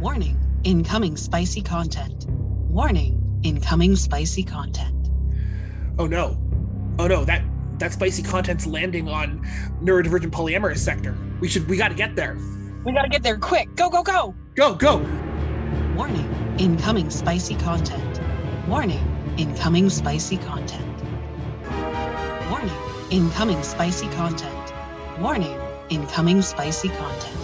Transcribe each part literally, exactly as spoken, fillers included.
Warning, incoming spicy content. Warning, incoming spicy content. Oh no. Oh no, that, that spicy content's landing on neurodivergent polyamorous sector. We should, we gotta get there. We gotta get there quick. Go, go, go. Go, go. Warning, incoming spicy content. Warning, incoming spicy content. Warning, incoming spicy content. Warning, incoming spicy content.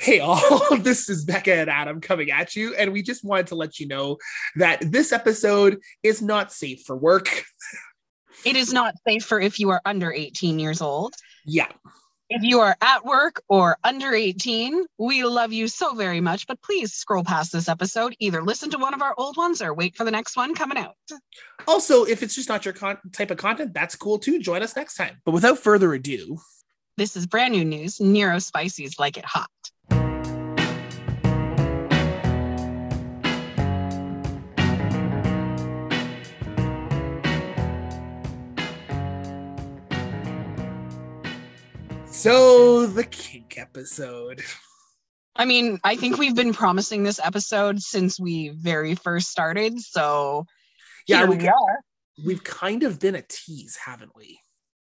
Hey all, this is Becca and Adam coming at you, and we just wanted to let you know that this episode is not safe for work. It is not safe for if you are under eighteen years old. Yeah. If you are at work or under eighteen, we love you so very much, but please scroll past this episode. Either listen to one of our old ones or wait for the next one coming out. Also, if it's just not your con- type of content, that's cool too. Join us next time. But without further ado... This is brand new news, NeuroSpicies Like It Hot. So, the kink episode. I mean, I think we've been promising this episode since we very first started, so yeah, here we, we are. We've kind of been a tease, haven't we?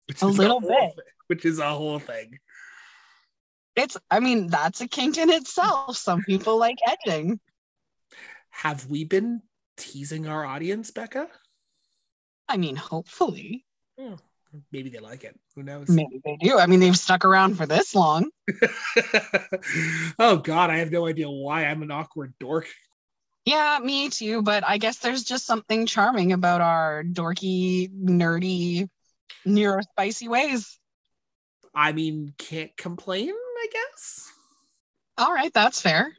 Which a little a bit. Thing, which is a whole thing. It's, I mean, that's a kink in itself. Some people like editing. Have we been teasing our audience, Becca? I mean, hopefully. Yeah. Maybe they like it. Who knows? Maybe they do. I mean, they've stuck around for this long. Oh, God, I have no idea why I'm an awkward dork. Yeah, me too. But I guess there's just something charming about our dorky, nerdy, NeuroSpicy ways. I mean, can't complain, I guess. All right, that's fair.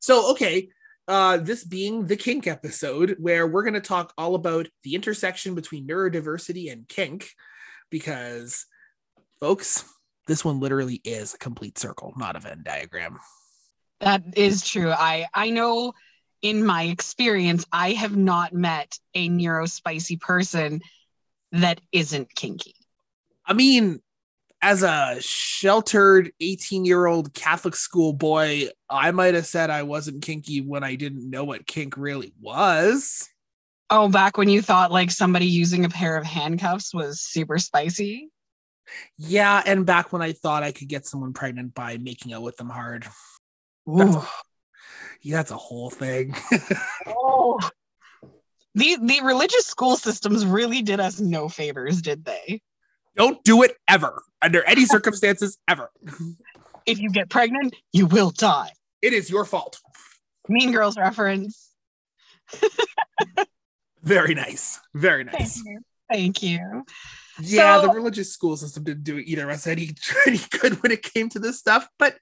So, okay, uh, this being the kink episode, where we're going to talk all about the intersection between neurodiversity and kink, because, folks, this one literally is a complete circle, not a Venn diagram. That is true. I, I know in my experience, I have not met a NeuroSpicy person that isn't kinky. I mean, as a sheltered eighteen-year-old Catholic school boy, I might have said I wasn't kinky when I didn't know what kink really was. Oh, back when you thought like somebody using a pair of handcuffs was super spicy? Yeah, and back when I thought I could get someone pregnant by making out with them hard. Ooh. That's a, yeah, that's a whole thing. Oh. The the religious school systems really did us no favors, did they? Don't do it ever, under any circumstances, ever. If you get pregnant, you will die. It is your fault. Mean Girls reference. Very nice. Very nice. Thank you. Thank you. Yeah, so, the religious school system didn't do either of us any, any good when it came to this stuff. But,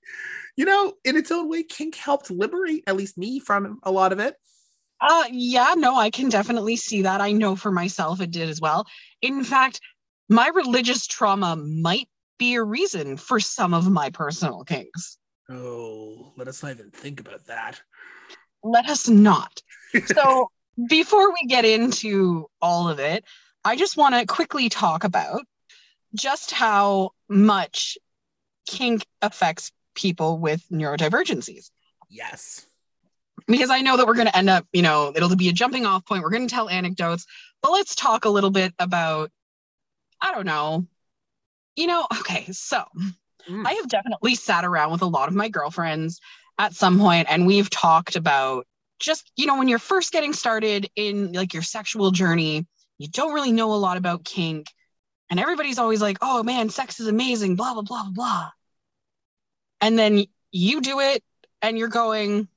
you know, in its own way, kink helped liberate, at least me, from a lot of it. Uh, yeah, no, I can definitely see that. I know for myself it did as well. In fact, my religious trauma might be a reason for some of my personal kinks. Oh, let us not even think about that. Let us not. So before we get into all of it, I just want to quickly talk about just how much kink affects people with neurodivergencies. Yes. Because I know that we're going to end up, you know, it'll be a jumping off point. We're going to tell anecdotes, but let's talk a little bit about, I don't know, you know, okay, so mm. I have definitely sat around with a lot of my girlfriends at some point, and we've talked about just, you know, when you're first getting started in like your sexual journey, you don't really know a lot about kink, and everybody's always like, oh man, sex is amazing, blah, blah, blah, blah. And then you do it and you're going,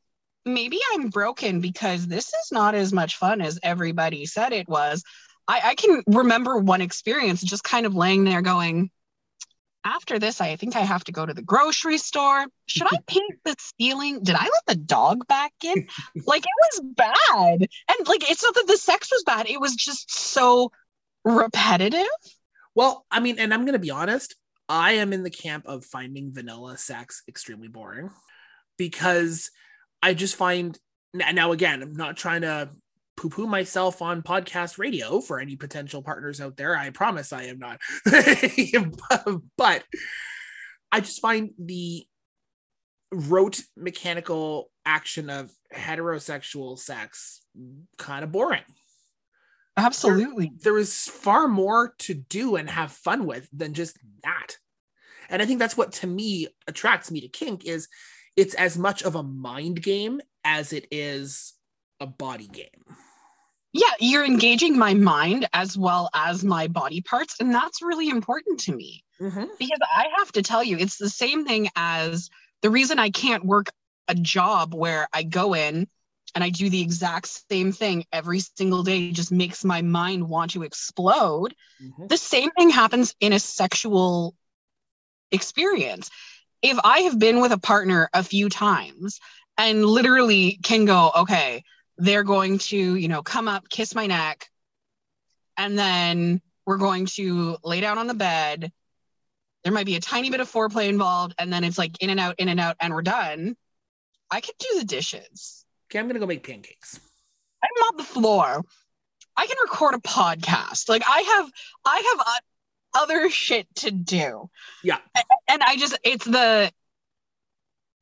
maybe I'm broken because this is not as much fun as everybody said it was. I, I can remember one experience just kind of laying there going, after this, I think I have to go to the grocery store. Should I paint the ceiling? Did I let the dog back in? Like, it was bad. And like, it's not that the sex was bad. It was just so repetitive. Well, I mean, and I'm going to be honest, I am in the camp of finding vanilla sex extremely boring because I just find, now again, I'm not trying to poo-poo myself on podcast radio for any potential partners out there. I promise I am not. But I just find the rote mechanical action of heterosexual sex kind of boring. Absolutely. There, there is far more to do and have fun with than just that. And I think that's what, to me, attracts me to kink, is it's as much of a mind game as it is a body game. Yeah, you're engaging my mind as well as my body parts. And that's really important to me. Mm-hmm. Because I have to tell you, it's the same thing as the reason I can't work a job where I go in and I do the exact same thing every single day, just makes my mind want to explode. Mm-hmm. The same thing happens in a sexual experience. If I have been with a partner a few times and literally can go, okay, they're going to, you know, come up, kiss my neck, and then we're going to lay down on the bed. There might be a tiny bit of foreplay involved, and then it's like in and out, in and out, and we're done. I could do the dishes. Okay, I'm going to go make pancakes. I'm on the floor. I can record a podcast. Like I have, I have uh, other shit to do. Yeah. And, and I just, it's the,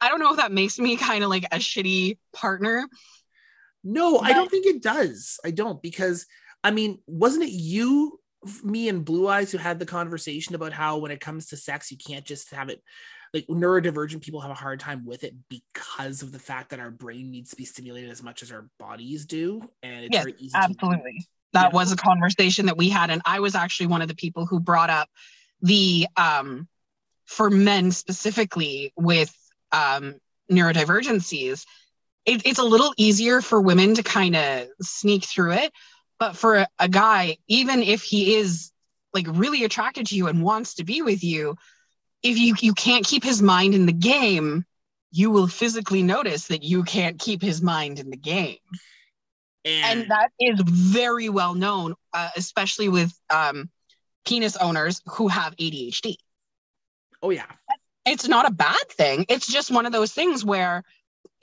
I don't know if that makes me kind of like a shitty partner. No, but I don't think it does. I don't, because I mean, wasn't it you, me and Blue Eyes who had the conversation about how when it comes to sex, you can't just have it. Like neurodivergent people have a hard time with it because of the fact that our brain needs to be stimulated as much as our bodies do. And it's yes, very easy. Absolutely. To, that was know? a conversation that we had. And I was actually one of the people who brought up the, um, for men specifically with um, neurodivergencies, it, it's a little easier for women to kind of sneak through it. But for a, a guy, even if he is like really attracted to you and wants to be with you, if you, you can't keep his mind in the game, you will physically notice that you can't keep his mind in the game. And, and that is very well known, uh, especially with um, penis owners who have A D H D. Oh, yeah. It's not a bad thing. It's just one of those things where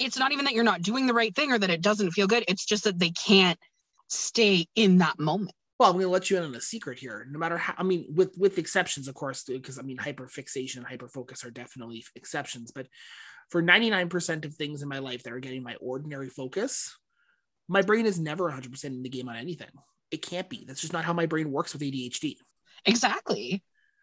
it's not even that you're not doing the right thing or that it doesn't feel good. It's just that they can't stay in that moment. Well, I'm going to let you in on a secret here. No matter how, I mean, with with exceptions, of course, because I mean, hyperfixation and hyperfocus are definitely exceptions. But for ninety-nine percent of things in my life that are getting my ordinary focus, my brain is never one hundred percent in the game on anything. It can't be. That's just not how my brain works with A D H D. Exactly.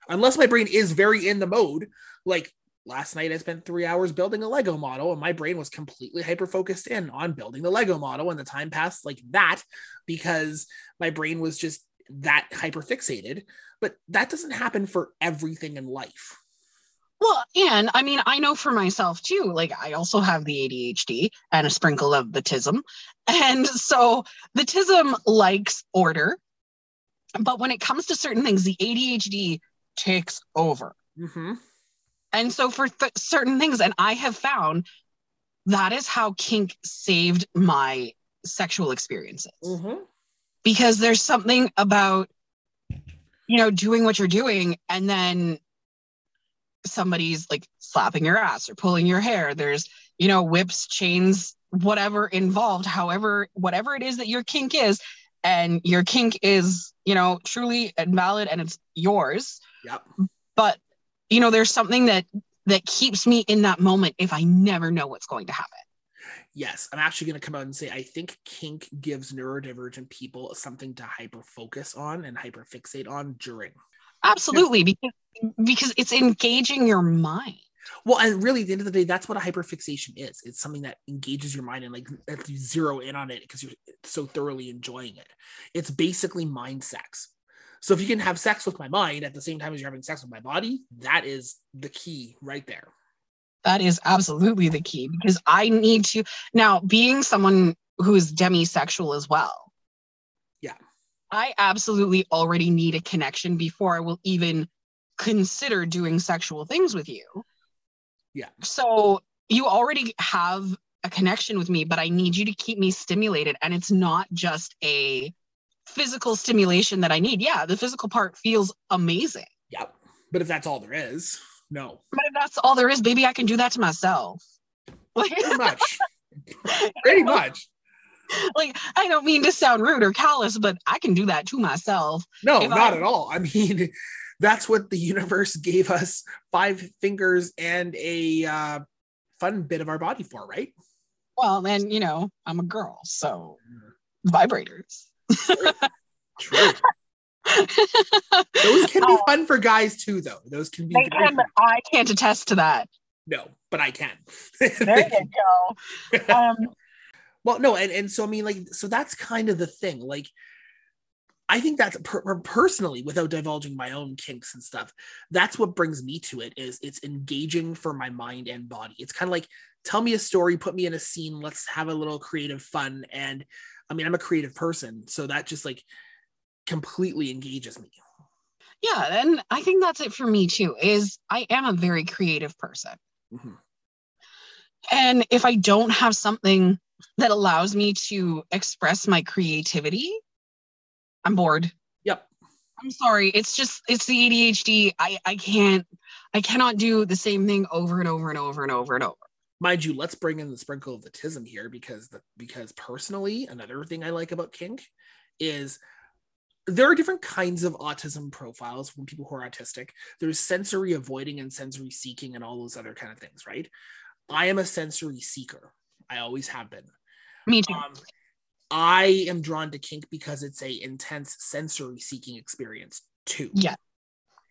Unless my brain is very in the mode. Like last night, I spent three hours building a Lego model, and my brain was completely hyper-focused in on building the Lego model, and the time passed like that because my brain was just that hyper-fixated. But that doesn't happen for everything in life. Well, and I mean, I know for myself too, like I also have the A D H D and a sprinkle of the tism. And so the tism likes order, but when it comes to certain things, the A D H D takes over. Mm-hmm. And so for th- certain things, and I have found that is how kink saved my sexual experiences. Mm-hmm. Because there's something about, you know, doing what you're doing and then somebody's like slapping your ass or pulling your hair. There's, you know, whips, chains, whatever involved, however, whatever it is that your kink is, and your kink is, you know, truly and valid and it's yours. Yep. But you know, there's something that that keeps me in that moment if I never know what's going to happen. Yes, I'm actually going to come out and say, I think kink gives neurodivergent people something to hyper-focus on and hyper-fixate on during. Absolutely, because, because it's engaging your mind. Well, and really, at the end of the day, that's what a hyper-fixation is. It's something that engages your mind and like you zero in on it because you're so thoroughly enjoying it. It's basically mind sex. So if you can have sex with my mind at the same time as you're having sex with my body, that is the key right there. That is absolutely the key, because I need to, now being someone who is demisexual as well. Yeah. I absolutely already need a connection before I will even consider doing sexual things with you. Yeah. So you already have a connection with me, but I need you to keep me stimulated. And it's not just a physical stimulation that I need. Yeah, the physical part feels amazing. Yep. But if that's all there is, no. But if that's all there is, baby, I can do that to myself. Pretty much. Pretty much. Like, I don't mean to sound rude or callous, but I can do that to myself. No, not I... at all. I mean, that's what the universe gave us five fingers and a uh, fun bit of our body for, right? Well, then, you know, I'm a girl, so vibrators. True. True. Those can be um, fun for guys too, though. Those can be. They can, but I can't attest to that. No, but I can. There you go. Um, well, no, and and so I mean, like, so that's kind of the thing. Like, I think that's per- personally, without divulging my own kinks and stuff, that's what brings me to it. Is it's engaging for my mind and body. It's kind of like, tell me a story, put me in a scene, let's have a little creative fun. And I mean, I'm a creative person, so that just like completely engages me. Yeah, and I think that's it for me too, is I am a very creative person. Mm-hmm. And if I don't have something that allows me to express my creativity, I'm bored. Yep. I'm sorry. It's just, it's the A D H D. I, I can't, I cannot do the same thing over and over and over and over and over. Mind you, let's bring in the sprinkle of the tism here, because the, because personally, another thing I like about kink is there are different kinds of autism profiles from people who are autistic. There's sensory avoiding and sensory seeking and all those other kind of things, right? I am a sensory seeker. I always have been. Me too. Um, I am drawn to kink because it's a intense sensory seeking experience too. Yeah.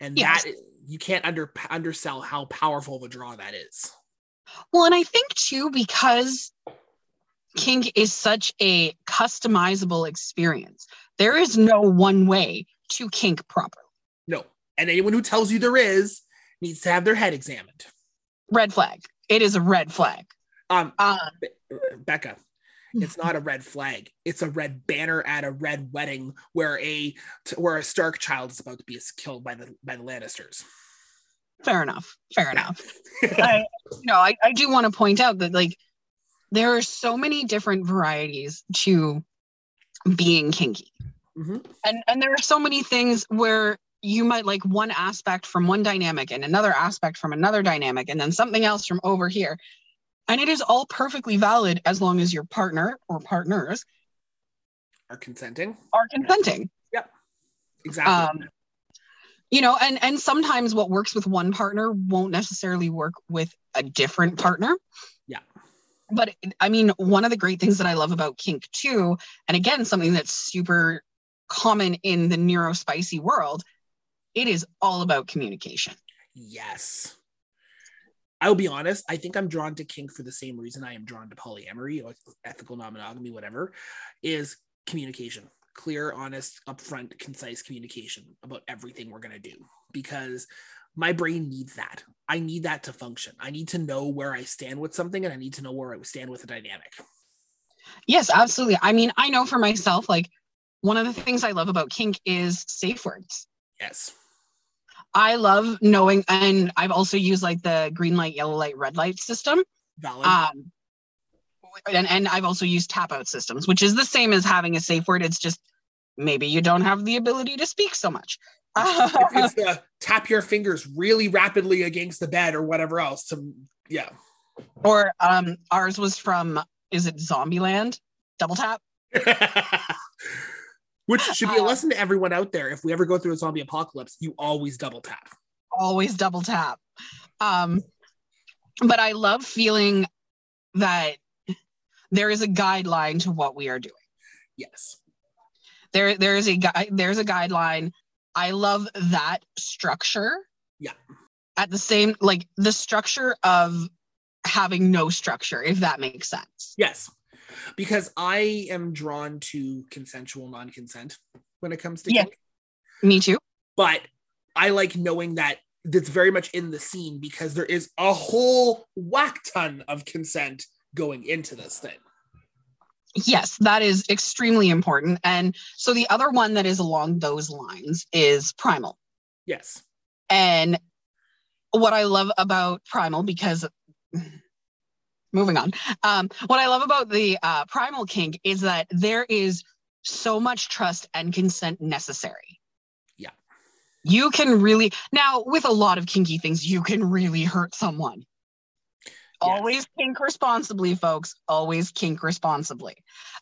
And yes. that, you can't under undersell how powerful of a draw that is. Well, and I think too, because kink is such a customizable experience, there is no one way to kink properly. No. And anyone who tells you there is needs to have their head examined. Red flag. It is a red flag. Um, um Becca, it's not a red flag. It's a red banner at a red wedding where a where a Stark child is about to be killed by the by the Lannisters. Fair enough. Fair enough. I, you know, I, I do want to point out that, like, there are so many different varieties to being kinky. Mm-hmm. And and there are so many things where you might like one aspect from one dynamic and another aspect from another dynamic and then something else from over here. And it is all perfectly valid as long as your partner or partners are consenting. Are consenting. Yep. Exactly. Um, you know, and and sometimes what works with one partner won't necessarily work with a different partner. Yeah. But I mean, one of the great things that I love about kink too, and again, something that's super common in the NeuroSpicy world, it is all about communication. Yes. I'll be honest, I think I'm drawn to kink for the same reason I am drawn to polyamory or ethical non-monogamy, whatever, is communication. Clear, honest, upfront, concise communication about everything we're going to do, because my brain needs that. I need that to function. I need to know where I stand with something, and I need to know where I stand with a dynamic. Yes, absolutely. I mean, I know for myself, like, one of the things I love about kink is safe words. Yes. I love knowing, and I've also used like the green light, yellow light, red light system. Valid. Um, and, and I've also used tap out systems, which is the same as having a safe word. It's just maybe you don't have the ability to speak so much. It's, it's, uh, tap your fingers really rapidly against the bed or whatever else. To, yeah. Or um, ours was from, is it Zombieland? Double tap. Which should be a lesson to everyone out there. If we ever go through a zombie apocalypse, you always double tap. Always double tap. Um, but I love feeling that there is a guideline to what we are doing. Yes. There, there is a guide. There's a guideline. I love that structure. Yeah. At the same, like the structure of having no structure, if that makes sense. Yes. Because I am drawn to consensual non-consent when it comes to yeah. kink. Me too. But I like knowing that that's very much in the scene, because there is a whole whack ton of consent going into this thing. Yes, that is extremely important. And so the other one that is along those lines is primal. Yes. And what I love about primal, because... moving on. Um, what I love about the uh, primal kink is that there is so much trust and consent necessary. Yeah. You can really, now with a lot of kinky things, you can really hurt someone. Always kink responsibly, folks. Always kink responsibly.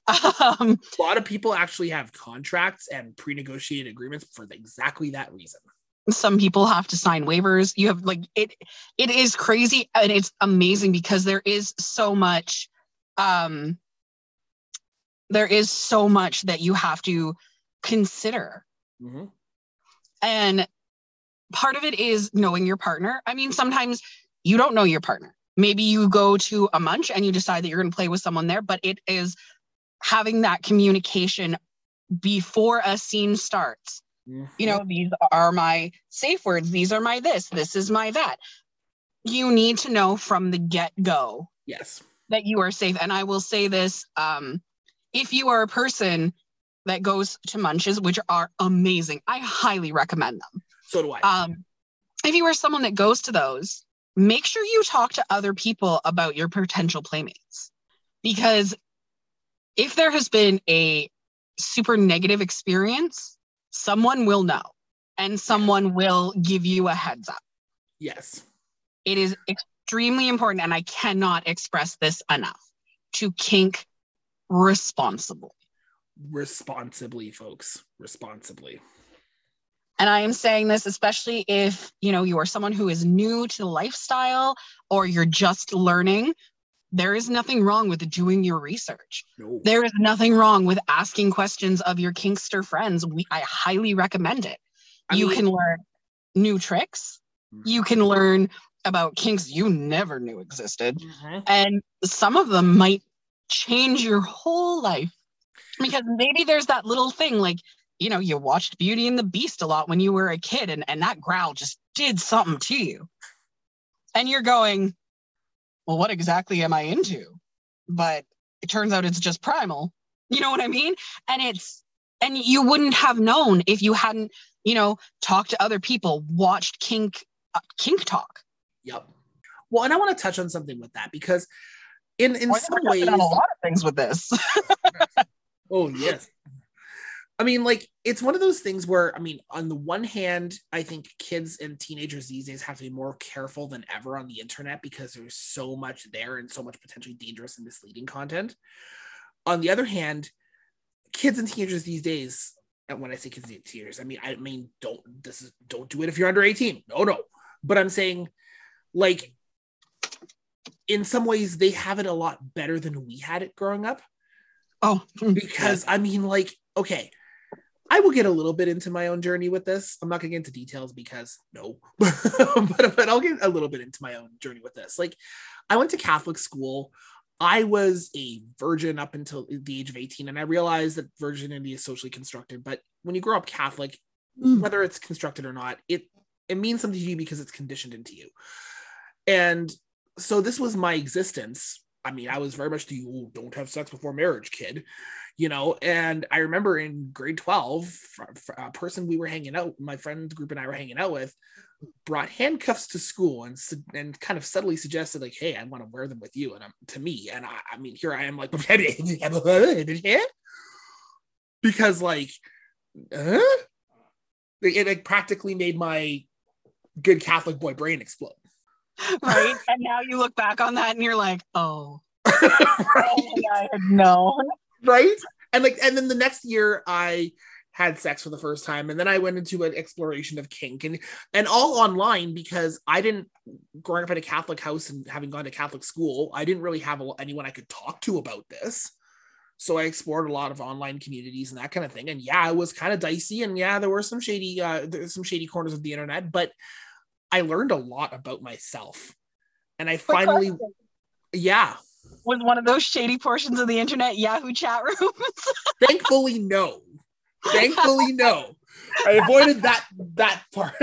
Um, a lot of people actually have contracts and pre-negotiated agreements for exactly that reason. Some people have to sign waivers. You have like it. It is crazy, and it's amazing because there is so much. Um, there is so much that you have to consider, mm-hmm. and part of it is knowing your partner. I mean, sometimes you don't know your partner. Maybe you go to a munch and you decide that you're going to play with someone there, but it is having that communication before a scene starts. You know, these are my safe words. These are my this. This is my that. You need to know from the get-go, yes, that you are safe. And I will say this, um, if you are a person that goes to munches, which are amazing, I highly recommend them. So do I. Um, if you are someone that goes to those, make sure you talk to other people about your potential playmates. Because if there has been a super negative experience, someone will know, and someone will give you a heads up. Yes. It is extremely important, and I cannot express this enough, to kink responsibly. Responsibly, folks. Responsibly. And I am saying this especially if, you know, you are someone who is new to the lifestyle or you're just learning. There is nothing wrong with doing your research. No. There is nothing wrong with asking questions of your kinkster friends. We, I highly recommend it. I you mean, can learn new tricks. Mm-hmm. You can learn about kinks you never knew existed. Mm-hmm. And some of them might change your whole life. Because maybe there's that little thing like, you know, you watched Beauty and the Beast a lot when you were a kid, and, and that growl just did something to you. And you're going, well, what exactly am I into? But it turns out it's just primal. You know what I mean? And it's, and you wouldn't have known if you hadn't, you know, talked to other people, watched kink, uh, kink talk. Yep. Well, and I want to touch on something with that because in, in well, some ways, on a lot of things with this. Oh, yes. I mean, like, it's one of those things where, I mean, on the one hand, I think kids and teenagers these days have to be more careful than ever on the internet because there's so much there and so much potentially dangerous and misleading content. On the other hand, kids and teenagers these days, and when I say kids and teenagers, I mean, I mean, don't, this is, don't do it if you're under eighteen. No, no. But I'm saying, like, in some ways, they have it a lot better than we had it growing up. Oh, because I mean, like, okay. I will get a little bit into my own journey with this. I'm not going to get into details because no, but, but I'll get a little bit into my own journey with this. Like, I went to Catholic school. I was a virgin up until the age of eighteen. And I realized that virginity is socially constructed, but when you grow up Catholic, mm. whether it's constructed or not, it, it means something to you because it's conditioned into you. And so this was my existence. I mean, I was very much the oh, don't have sex before marriage kid, you know, and I remember in grade twelve, a person we were hanging out, my friend group and I were hanging out with, brought handcuffs to school and and kind of subtly suggested like, hey, I want to wear them with you and I'm, to me. And I, I mean, here I am like, because like, huh? It like practically made my good Catholic boy brain explode. Right, and now you look back on that and you're like, oh, right? Oh I had known, right? And like, and then the next year I had sex for the first time, and then I went into an exploration of kink and and all online because I didn't growing up in a Catholic house and having gone to Catholic school, I didn't really have a, anyone I could talk to about this. So I explored a lot of online communities and that kind of thing. And yeah, it was kind of dicey, and yeah, there were some shady, uh, there's some shady corners of the internet, but I learned a lot about myself, and I finally, yeah. Was one of those shady portions of the internet Yahoo chat rooms? Thankfully, no. Thankfully, no. I avoided that that part.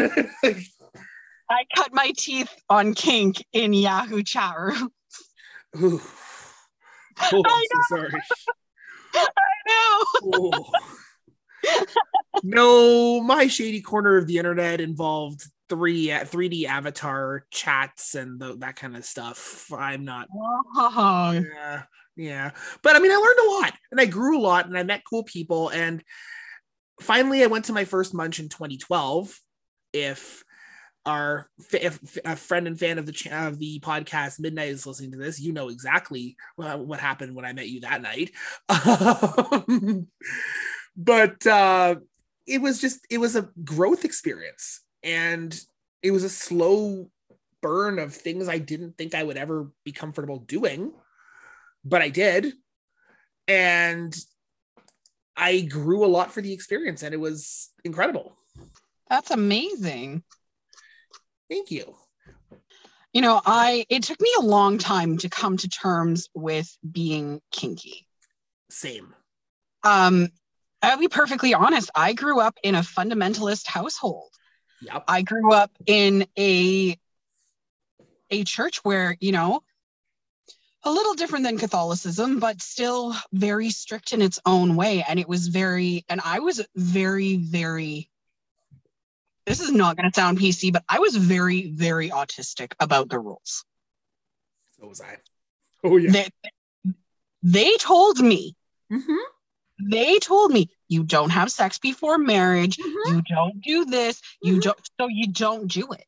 I cut my teeth on kink in Yahoo chat rooms. Ooh. Oh, I'm so sorry. I know. No, my shady corner of the internet involved three three D avatar chats and the, that kind of stuff. I'm not. Wow. Yeah, yeah. But I mean, I learned a lot, and I grew a lot, and I met cool people, and finally, I went to my first munch in twenty twelve. If our f- f- friend and fan of the ch- of the podcast Midnight is listening to this, you know exactly what, what happened when I met you that night. Um, but uh, it was just, it was a growth experience, and it was a slow burn of things I didn't think I would ever be comfortable doing, but I did. And I grew a lot for the experience, and it was incredible. That's amazing. Thank you. You know, I, it took me a long time to come to terms with being kinky. Same. Um, I'll be perfectly honest. I grew up in a fundamentalist household. Yep. I grew up in a, a church where, you know, a little different than Catholicism, but still very strict in its own way. And it was very, and I was very, very, this is not going to sound P C, but I was very, very autistic about the rules. So was I. Oh, yeah. They, they told me, mm-hmm. they told me, you don't have sex before marriage. Mm-hmm. You don't do this. Mm-hmm. You don't, so you don't do it.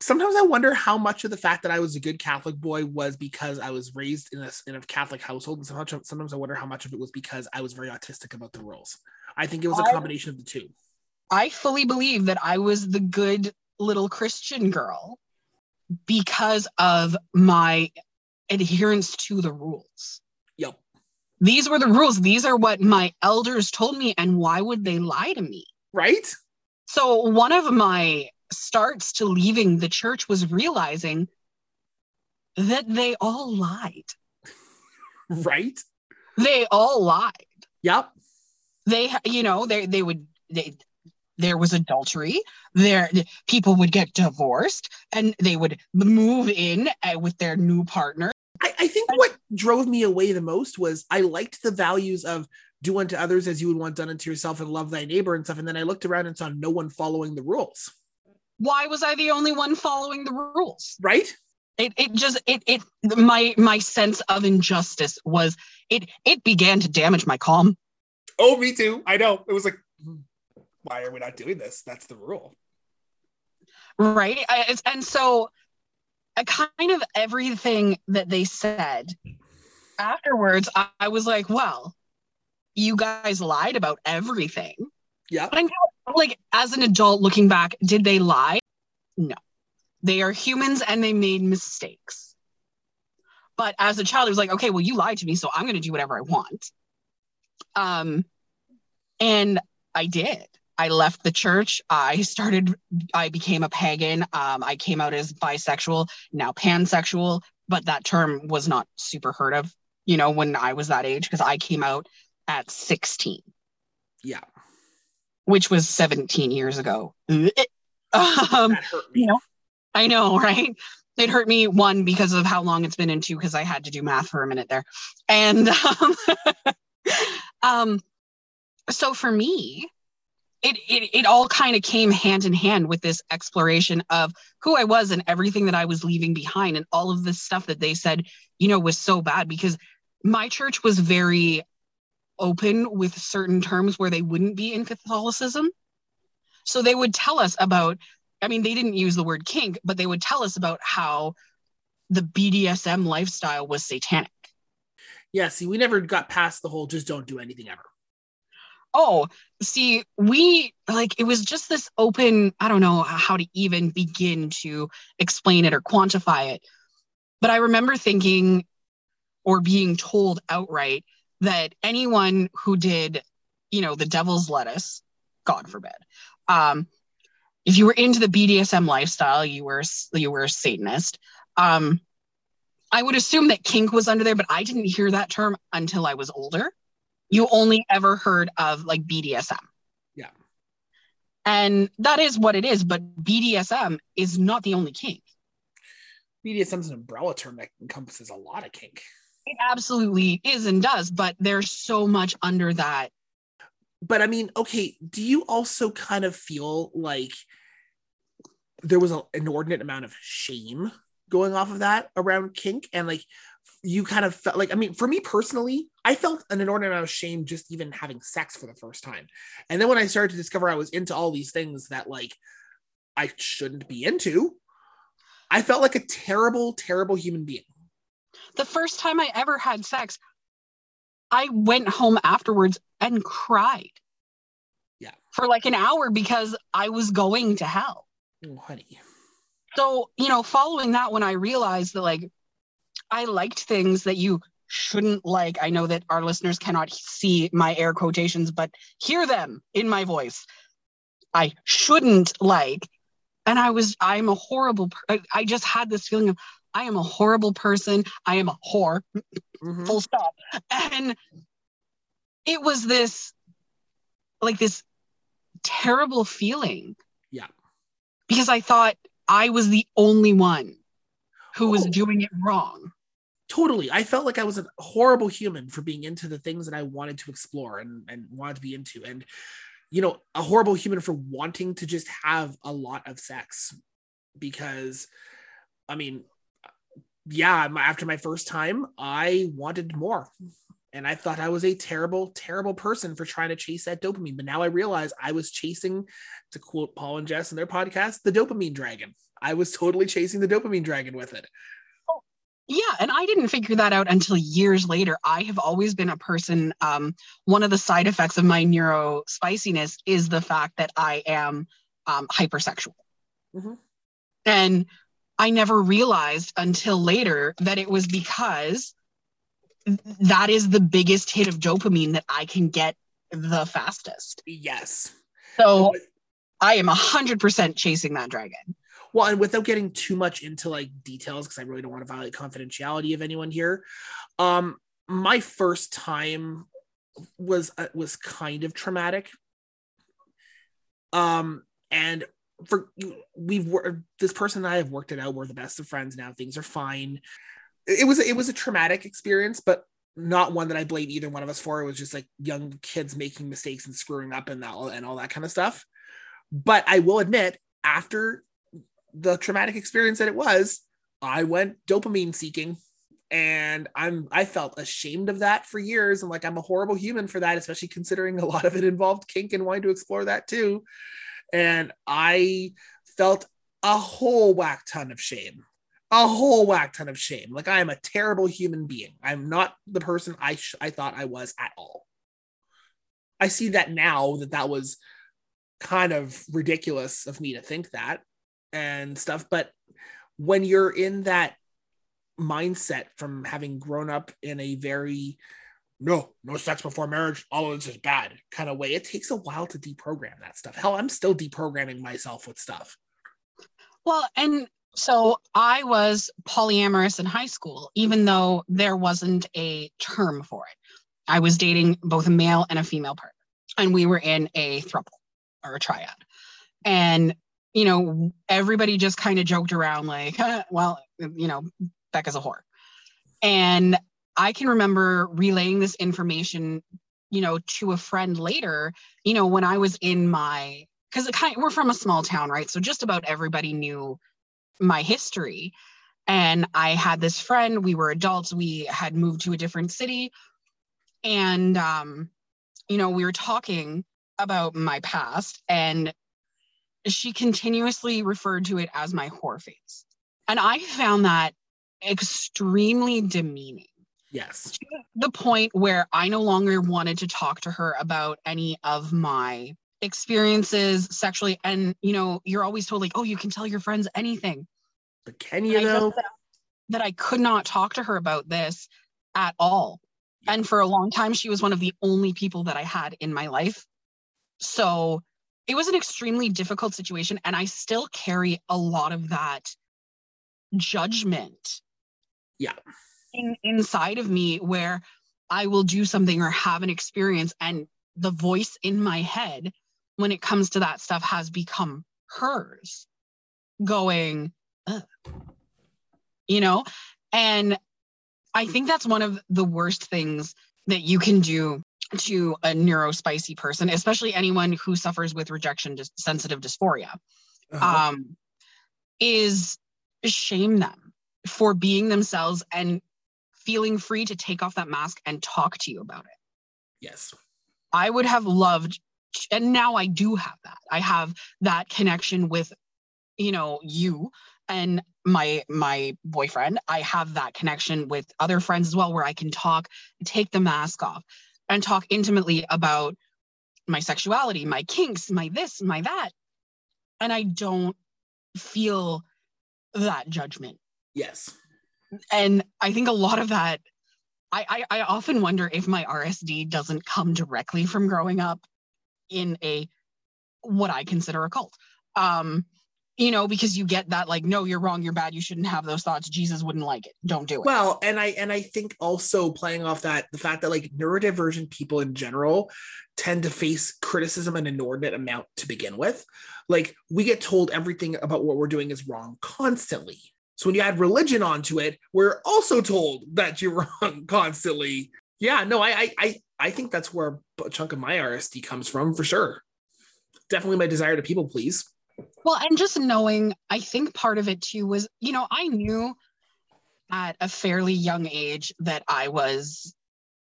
Sometimes I wonder how much of the fact that I was a good Catholic boy was because I was raised in a, in a Catholic household. And sometimes, sometimes I wonder how much of it was because I was very autistic about the rules. I think it was a combination I, of the two. I fully believe that I was the good little Christian girl because of my adherence to the rules. Yep. These were the rules. These are what my elders told me. And why would they lie to me? Right. So one of my starts to leaving the church was realizing that they all lied. Right? They all lied. Yep. They, you know, they they would, they, there was adultery, there people would get divorced, and they would move in uh, with their new partner. I, I think and, what drove me away the most was I liked the values of do unto others as you would want done unto yourself and love thy neighbor and stuff. And then I looked around and saw no one following the rules. Why was I the only one following the rules? Right? It it just it it my my sense of injustice was it it began to damage my calm. Oh, me too. I know. It was like, why are we not doing this? That's the rule. Right? I, and so a kind of everything that they said afterwards, I, I was like, well, you guys lied about everything. Yeah. And like, as an adult looking back, did they lie? No. They are humans and they made mistakes. But as a child, it was like, okay, well, you lied to me, so I'm going to do whatever I want. Um, and I did. I left the church. I started, I became a pagan. Um, I came out as bisexual, now pansexual, but that term was not super heard of, you know, when I was that age, because I came out at sixteen. Yeah. Which was seventeen years ago. Um, that hurt me. You know, I know, right? It hurt me, one, because of how long it's been, and two, because I had to do math for a minute there. And um, um, so for me, it it, it all kind of came hand in hand with this exploration of who I was and everything that I was leaving behind, and all of this stuff that they said, you know, was so bad, because my church was very open with certain terms where they wouldn't be in Catholicism. So they would tell us about, I mean, they didn't use the word kink, but they would tell us about how the B D S M lifestyle was satanic. Yeah, see, we never got past the whole just don't do anything ever. Oh, see, we, like, it was just this open, I don't know how to even begin to explain it or quantify it. But I remember thinking or being told outright that anyone who did, you know, the devil's lettuce, God forbid, um, if you were into the B D S M lifestyle, you were you were a Satanist. Um, I would assume that kink was under there, but I didn't hear that term until I was older. You only ever heard of like B D S M. Yeah. And that is what it is, but B D S M is not the only kink. B D S M is an umbrella term that encompasses a lot of kink. It absolutely is and does, but there's so much under that. But I mean, okay, do you also kind of feel like there was an inordinate amount of shame going off of that around kink? And like, you kind of felt like, I mean, for me personally, I felt an inordinate amount of shame just even having sex for the first time. And then when I started to discover I was into all these things that like, I shouldn't be into. I felt like a terrible, terrible human being. The first time I ever had sex, I went home afterwards and cried. Yeah. For like an hour because I was going to hell. Oh, honey. So, you know, following that, when I realized that, like, I liked things that you shouldn't like. I know that our listeners cannot see my air quotations, but hear them in my voice. I shouldn't like. And I was, I'm a horrible, per- I just had this feeling of, I am a horrible person. I am a whore, mm-hmm. full stop. And it was this, like this terrible feeling. Yeah. Because I thought I was the only one who was oh, doing it wrong. Totally. I felt like I was a horrible human for being into the things that I wanted to explore and, and wanted to be into. And, you know, a horrible human for wanting to just have a lot of sex because, I mean, yeah, after my first time, I wanted more. And I thought I was a terrible, terrible person for trying to chase that dopamine. But now I realize I was chasing, to quote Paul and Jess in their podcast, the dopamine dragon. I was totally chasing the dopamine dragon with it. Oh, yeah. And I didn't figure that out until years later. I have always been a person. Um, one of the side effects of my neuro spiciness is the fact that I am um, hypersexual. Mm-hmm. And I never realized until later that it was because that is the biggest hit of dopamine that I can get the fastest. Yes. So I am one hundred percent chasing that dragon. Well, and without getting too much into like details, because I really don't want to violate confidentiality of anyone here. Um, my first time was, uh, was kind of traumatic. Um, and for we've wor- this person and I have worked it out. We're the best of friends now. Things are fine. It was, it was a traumatic experience, but not one that I blame either one of us for. It was just like young kids making mistakes and screwing up and that, and all that kind of stuff. But I will admit, after the traumatic experience that it was, I went dopamine seeking, and I'm, I felt ashamed of that for years. And like, I'm a horrible human for that, especially considering a lot of it involved kink and wanting to explore that too. And I felt a whole whack ton of shame. A whole whack ton of shame. Like, I am a terrible human being. I'm not the person I sh- I thought I was at all. I see that now, that that was kind of ridiculous of me to think that and stuff. But when you're in that mindset from having grown up in a very no, no sex before marriage, all of this is bad kind of way, it takes a while to deprogram that stuff. Hell, I'm still deprogramming myself with stuff. Well, and so I was polyamorous in high school, even though there wasn't a term for it. I was dating both a male and a female partner, and we were in a throuple or a triad. And, you know, everybody just kind of joked around like, huh, well, you know, Becca's a whore. And I can remember relaying this information, you know, to a friend later, you know, when I was in my, because kind of, we're from a small town, right? So just about everybody knew my history. And I had this friend, we were adults, we had moved to a different city. And, um, you know, we were talking about my past, and she continuously referred to it as my whore phase. And I found that extremely demeaning. Yes. To the point where I no longer wanted to talk to her about any of my experiences sexually. And, you know, you're always told like, oh, you can tell your friends anything. But can you know that, that I could not talk to her about this at all. Yeah. And for a long time, she was one of the only people that I had in my life. So it was an extremely difficult situation. And I still carry a lot of that judgment. Yeah. In, inside of me, where I will do something or have an experience, and the voice in my head when it comes to that stuff has become hers going, ugh. You know? And I think that's one of the worst things that you can do to a neurospicy person, especially anyone who suffers with rejection dis- sensitive dysphoria, uh-huh. um, is shame them for being themselves and feeling free to take off that mask and talk to you about it. Yes. I would have loved, and now I do have that. I have that connection with you know, you and my my boyfriend, I have that connection with other friends as well, where I can talk, take the mask off and talk intimately about my sexuality, my kinks, my this, my that. And I don't feel that judgment. Yes. And I think a lot of that, I, I, I often wonder if my R S D doesn't come directly from growing up in a, what I consider a cult. Um, you know, because you get that, like, no, you're wrong, you're bad, you shouldn't have those thoughts, Jesus wouldn't like it, don't do it. Well, and I, and I think also playing off that, the fact that, like, neurodivergent people in general tend to face criticism an inordinate amount to begin with. Like, we get told everything about what we're doing is wrong constantly. So when you add religion onto it, we're also told that you're wrong constantly. Yeah, no, I, I, I think that's where a chunk of my R S D comes from, for sure. Definitely my desire to people please. Well, and just knowing, I think part of it too was, you know, I knew at a fairly young age that I was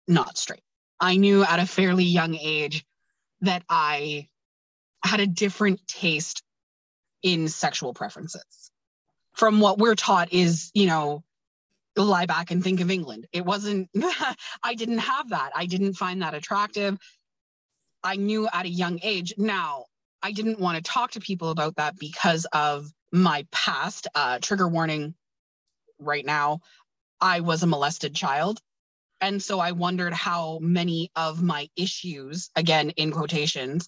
not straight. I knew at a fairly young age that I had a different taste in sexual preferences from what we're taught is, you know, lie back and think of England. It wasn't, I didn't have that. I didn't find that attractive. I knew at a young age. Now, I didn't want to talk to people about that because of my past. Uh, trigger warning right now, I was a molested child. And so I wondered how many of my issues, again, in quotations,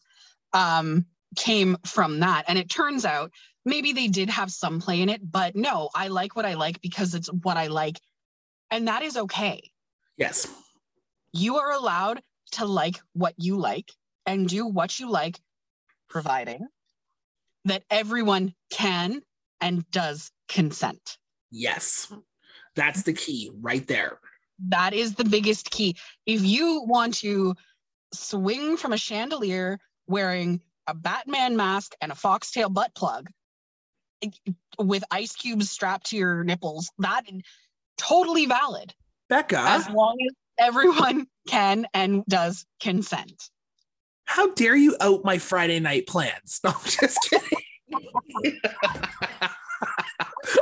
um, came from that. And it turns out maybe they did have some play in it, but no, I like what I like because it's what I like. And that is okay. Yes. You are allowed to like what you like and do what you like, providing that everyone can and does consent. Yes. That's the key right there. That is the biggest key. If you want to swing from a chandelier wearing a Batman mask and a foxtail butt plug with ice cubes strapped to your nipples, that is totally valid. Becca. As long as everyone can and does consent. How dare you out my Friday night plans? No, I'm just kidding.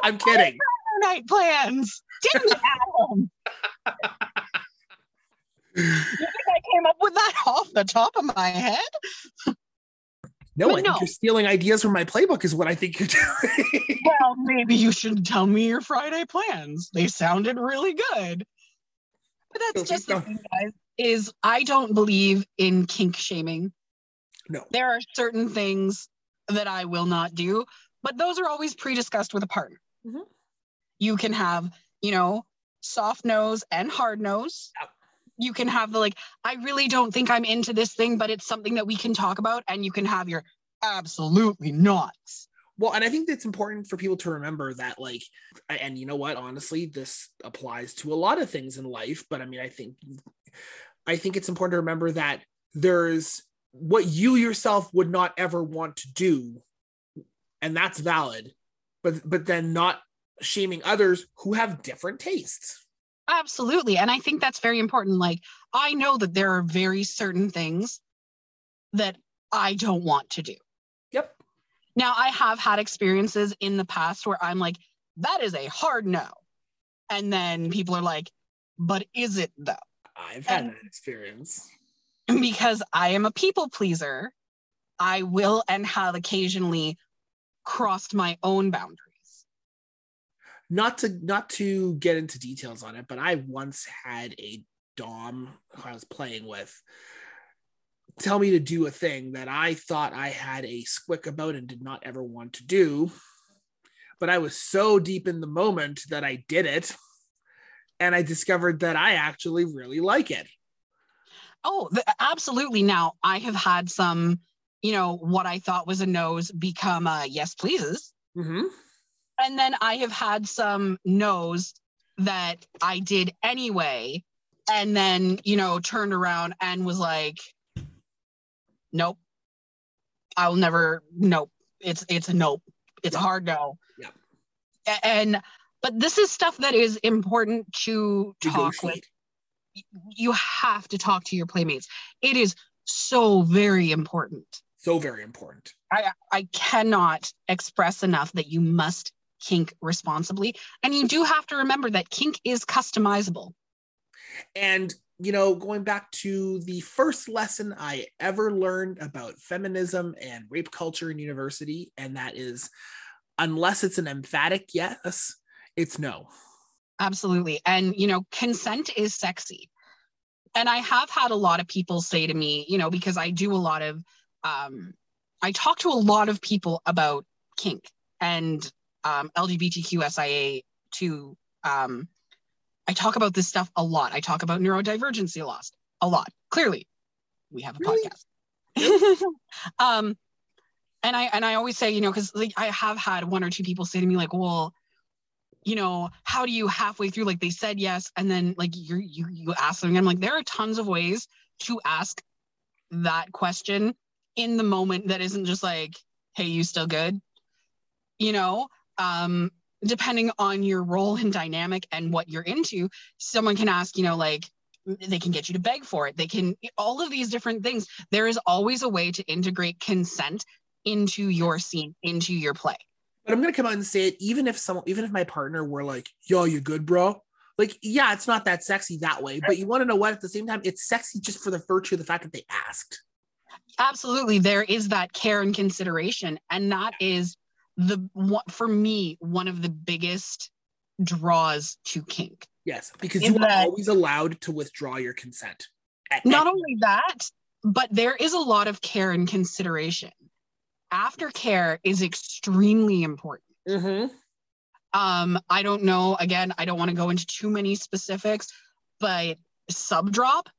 I'm kidding. Friday night plans. Damn it, Adam. You think I came up with that off the top of my head? No, but I no. think you're stealing ideas from my playbook is what I think you're doing. Well, maybe you should tell me your Friday plans. They sounded really good. But that's just the thing, guys, is I don't believe in kink shaming. No. There are certain things that I will not do, but those are always pre-discussed with a partner. Mm-hmm. You can have, you know, soft nose and hard nose. Yep. You can have the, like, I really don't think I'm into this thing, but it's something that we can talk about, and you can have your absolutely not. Well, and I think it's important for people to remember that, like, and you know what, honestly, this applies to a lot of things in life, but I mean, I think, I think it's important to remember that there's what you yourself would not ever want to do, and that's valid, but, but then not shaming others who have different tastes. Absolutely, and I think that's very important. Like, I know that there are very certain things that I don't want to do. Yep. Now, I have had experiences in the past where I'm like, that is a hard no. And then people are like, but is it though? I've had and that experience. Because I am a people pleaser, I will and have occasionally crossed my own boundaries. Not to not to get into details on it, but I once had a dom who I was playing with tell me to do a thing that I thought I had a squick about and did not ever want to do. But I was so deep in the moment that I did it. And I discovered that I actually really like it. Oh, the, absolutely. Now, I have had some, you know, what I thought was a no's become a yes pleases. Mm-hmm. And then I have had some no's that I did anyway. And then, you know, turned around and was like, nope, I'll never, nope, it's it's a nope, it's a hard no. Yeah. And but this is stuff that is important to talk with. You have to talk to your playmates. It is so very important. So very important. I, I cannot express enough that you must kink responsibly. And you do have to remember that kink is customizable. And, you know, going back to the first lesson I ever learned about feminism and rape culture in university, and that is, unless it's an emphatic yes, it's no. Absolutely. And, you know, consent is sexy. And I have had a lot of people say to me, you know, because I do a lot of, um, I talk to a lot of people about kink and um, L G B T Q S I A two. Um, I talk about this stuff a lot. I talk about neurodivergency loss a lot. Clearly, we have a really? podcast. um, and I and I always say, you know, because like I have had one or two people say to me, like, well, you know, how do you halfway through, like they said yes, and then like you you you ask them. And I'm like, there are tons of ways to ask that question in the moment that isn't just like, hey, you still good? You know, um, depending on your role and dynamic and what you're into, someone can ask, you know, like they can get you to beg for it. They can, all of these different things. There is always a way to integrate consent into your scene, into your play. But I'm going to come out and say it, even if someone, even if my partner were like, yo, you good, bro? Like, yeah, it's not that sexy that way, but you want to know what, at the same time, it's sexy just for the virtue of the fact that they asked. Absolutely. There is that care and consideration. And that is the, for me, one of the biggest draws to kink. Yes, because you are always allowed to withdraw your consent. Not only that, but there is a lot of care and consideration. Aftercare is extremely important. Mm-hmm. Um, I don't know, again, I don't want to go into too many specifics, but sub drop,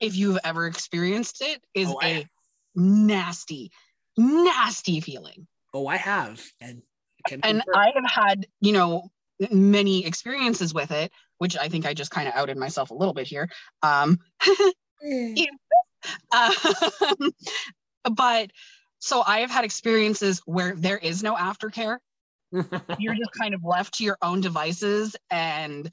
if you've ever experienced it, is oh, a nasty, nasty feeling. Oh, I have. And, can and I have had, you know, many experiences with it, which I think I just kind of outed myself a little bit here. Um, mm. um but So I have had experiences where there is no aftercare. You're just kind of left to your own devices and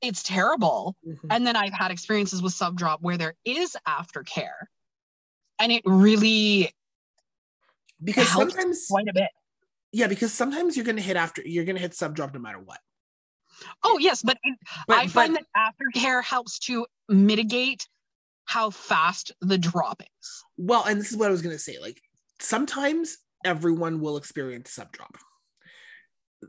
it's terrible. Mm-hmm. And then I've had experiences with sub drop where there is aftercare and it really because helps sometimes quite a bit. Yeah, because sometimes you're going to hit after, you're going to hit sub drop no matter what. Oh yes, but, it, but I find but, that aftercare helps to mitigate how fast the drop is. Well, and this is what I was going to say. Like, sometimes everyone will experience sub drop,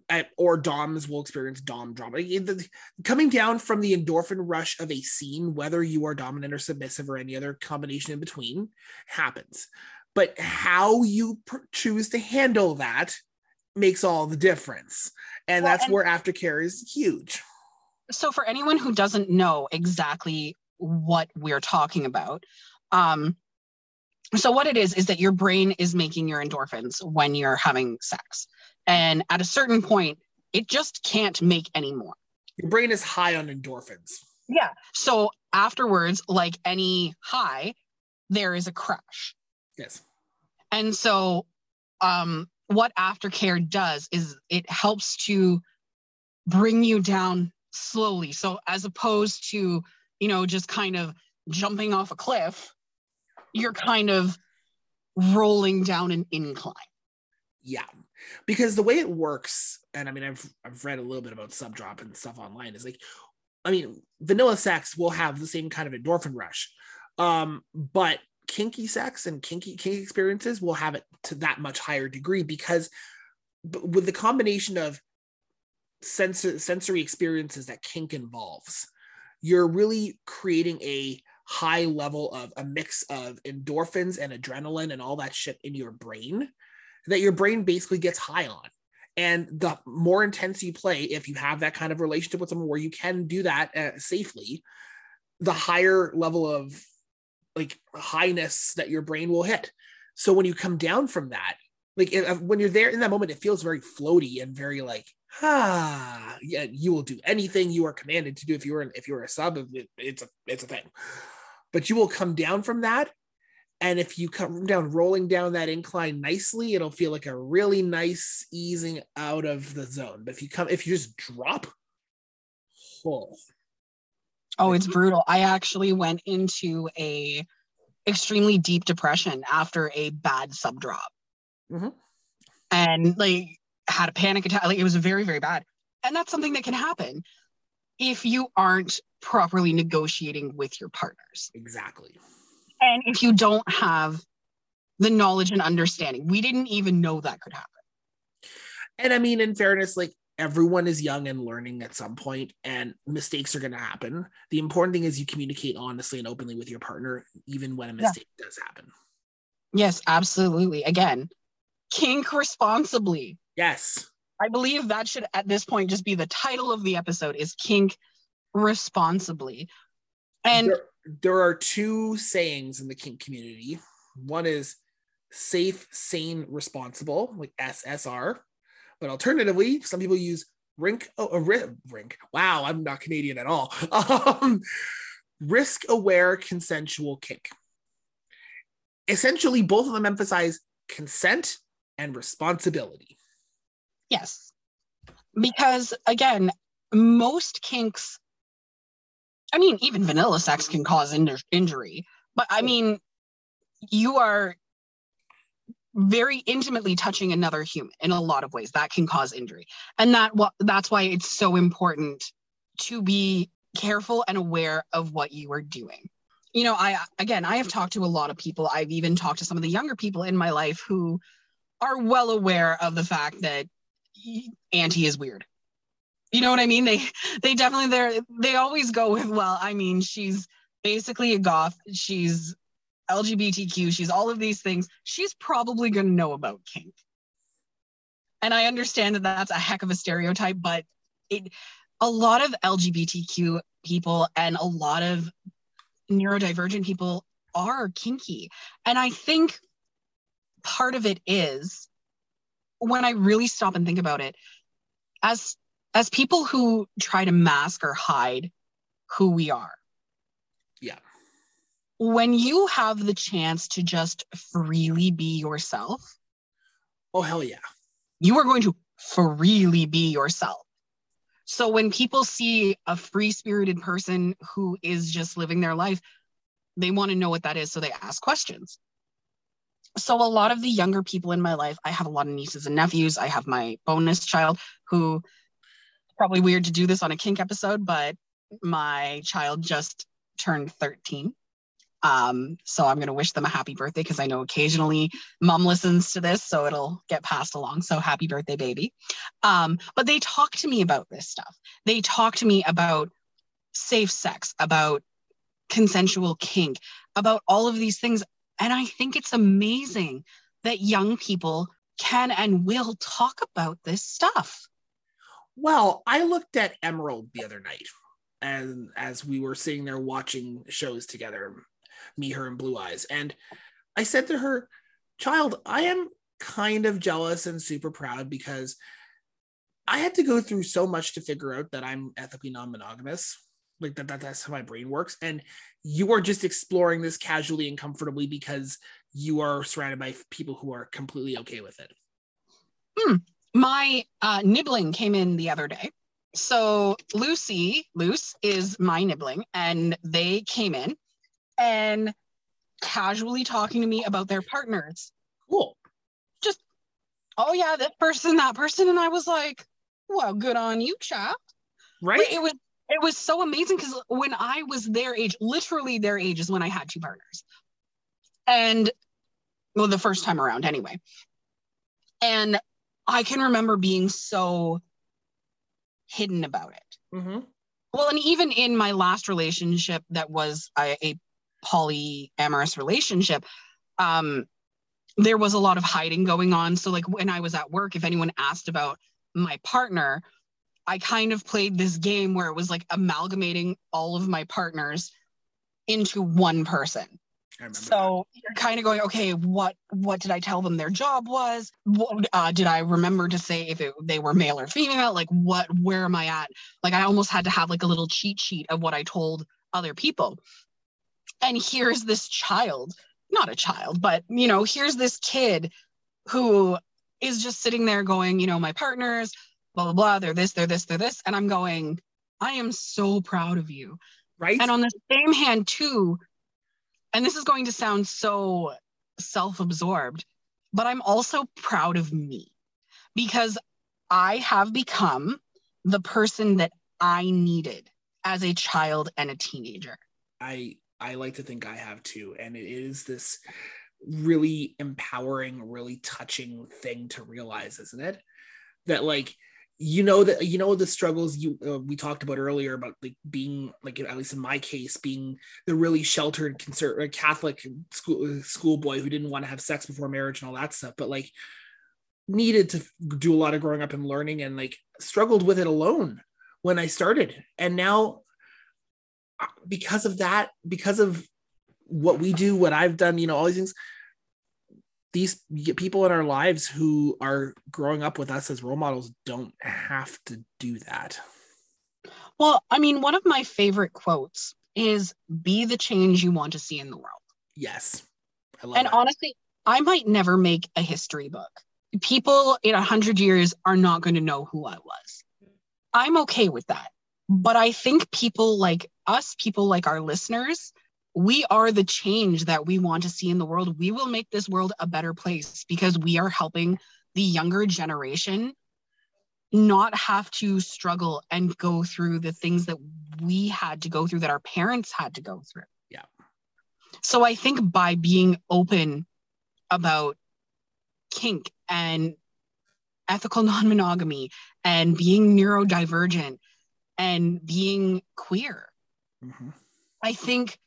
I, or doms will experience dom drop. Like, the, coming down from the endorphin rush of a scene, whether you are dominant or submissive or any other combination in between, happens. But how you per- choose to handle that makes all the difference. And well, that's and where aftercare is huge. So for anyone who doesn't know exactly what we're talking about. Um, so what it is, is that your brain is making your endorphins when you're having sex. And at a certain point, it just can't make any more. Your brain is high on endorphins. Yeah. So afterwards, like any high, there is a crash. Yes. And so um, what aftercare does is it helps to bring you down slowly. So as opposed to you know, just kind of jumping off a cliff, you're kind of rolling down an incline. Yeah, because the way it works, and I mean, I've I've read a little bit about sub drop and stuff online, is like, I mean, vanilla sex will have the same kind of endorphin rush, um, but kinky sex and kinky kinky experiences will have it to that much higher degree because with the combination of sensor, sensory experiences that kink involves, you're really creating a high level of a mix of endorphins and adrenaline and all that shit in your brain that your brain basically gets high on. And the more intense you play, if you have that kind of relationship with someone where you can do that uh, safely, the higher level of like highness that your brain will hit. So when you come down from that, like if, when you're there in that moment, it feels very floaty and very like, ah, yeah, you will do anything you are commanded to do. If you're if you're a sub, it, it's a it's a thing. But you will come down from that, and if you come down rolling down that incline nicely, it'll feel like a really nice easing out of the zone. But if you come, if you just drop, oh, oh, it's brutal. I actually went into a extremely deep depression after a bad sub drop, mm-hmm. and like had a panic attack. Like it was very, very bad. And that's something that can happen if you aren't properly negotiating with your partners. Exactly. And if you don't have the knowledge and understanding, we didn't even know that could happen. And I mean, in fairness, like everyone is young and learning at some point, and mistakes are going to happen. The important thing is you communicate honestly and openly with your partner, even when a mistake yeah. does happen. Yes, absolutely. Again, kink responsibly. Yes. I believe that should, at this point, just be the title of the episode, is kink responsibly. And there, there are two sayings in the kink community. One is safe, sane, responsible, like S S R. But alternatively, some people use rink, oh, a ri- rink. Wow, I'm not Canadian at all. Um, risk-aware, consensual kink. Essentially, both of them emphasize consent and responsibility. Yes, because again, most kinks, I mean, even vanilla sex can cause in- injury, but I mean, you are very intimately touching another human in a lot of ways that can cause injury. And that that's why it's so important to be careful and aware of what you are doing. You know, I, again, I have talked to a lot of people. I've even talked to some of the younger people in my life who are well aware of the fact that Auntie is weird. You know what I mean? They they definitely they're they always go with, well, I mean, she's basically a goth, she's L G B T Q, she's all of these things. She's probably going to know about kink. And I understand that that's a heck of a stereotype, but it a lot of L G B T Q people and a lot of neurodivergent people are kinky. And I think part of it is, when I really stop and think about it, as as people who try to mask or hide who we are. Yeah. When you have the chance to just freely be yourself. Oh, hell yeah. You are going to freely be yourself. So when people see a free-spirited person who is just living their life, they want to know what that is, so they ask questions. So a lot of the younger people in my life, I have a lot of nieces and nephews. I have my bonus child, who, probably weird to do this on a kink episode, but my child just turned thirteen. Um, so I'm going to wish them a happy birthday, because I know occasionally mom listens to this, so it'll get passed along. So happy birthday, baby. Um, but they talk to me about this stuff. They talk to me about safe sex, about consensual kink, about all of these things. And I think it's amazing that young people can and will talk about this stuff. Well, I looked at Emerald the other night, and as we were sitting there watching shows together, me, her, and Blue Eyes, and I said to her, child, I am kind of jealous and super proud, because I had to go through so much to figure out that I'm ethically non-monogamous. Like that, that that's how my brain works. And you are just exploring this casually and comfortably because you are surrounded by people who are completely okay with it. Hmm. My uh, nibbling came in the other day. So Lucy, Luce is my nibbling, and they came in and casually talking to me about their partners. Cool. Just, oh yeah, this person, that person. And I was like, well, good on you, chap. Right. But it was, It was so amazing, because when I was their age, literally their age is when I had two partners. And, well, the first time around anyway. And I can remember being so hidden about it. Mm-hmm. Well, and even in my last relationship that was a, a polyamorous relationship, um, there was a lot of hiding going on. So like when I was at work, if anyone asked about my partner, I kind of played this game where it was like amalgamating all of my partners into one person. I remember so that. You're kind of going, okay, what what did I tell them their job was? What, uh, did I remember to say if it, they were male or female? Like what, where am I at? Like I almost had to have like a little cheat sheet of what I told other people. And here's this child, not a child, but you know, here's this kid who is just sitting there going, you know, my partners, blah, blah, blah, they're this, they're this, they're this. And I'm going, I am so proud of you. Right. And on the same hand too, and this is going to sound so self-absorbed, but I'm also proud of me because I have become the person that I needed as a child and a teenager. I, I like to think I have too. And it is this really empowering, really touching thing to realize, isn't it? That like, you know, that, you know, the struggles you, uh, we talked about earlier about like being like, at least in my case, being the really sheltered conservative Catholic school schoolboy who didn't want to have sex before marriage and all that stuff, but like needed to do a lot of growing up and learning and like struggled with it alone when I started. And now because of that, because of what we do, what I've done, you know, all these things, these people in our lives who are growing up with us as role models don't have to do that. Well, I mean, one of my favorite quotes is be the change you want to see in the world. Yes. I love and that. Honestly, I might never make a history book. People in a hundred years are not going to know who I was. I'm okay with that. But I think people like us, people like our listeners, we are the change that we want to see in the world. We will make this world a better place because we are helping the younger generation not have to struggle and go through the things that we had to go through, that our parents had to go through. Yeah. So I think by being open about kink and ethical non-monogamy and being neurodivergent and being queer, mm-hmm. I think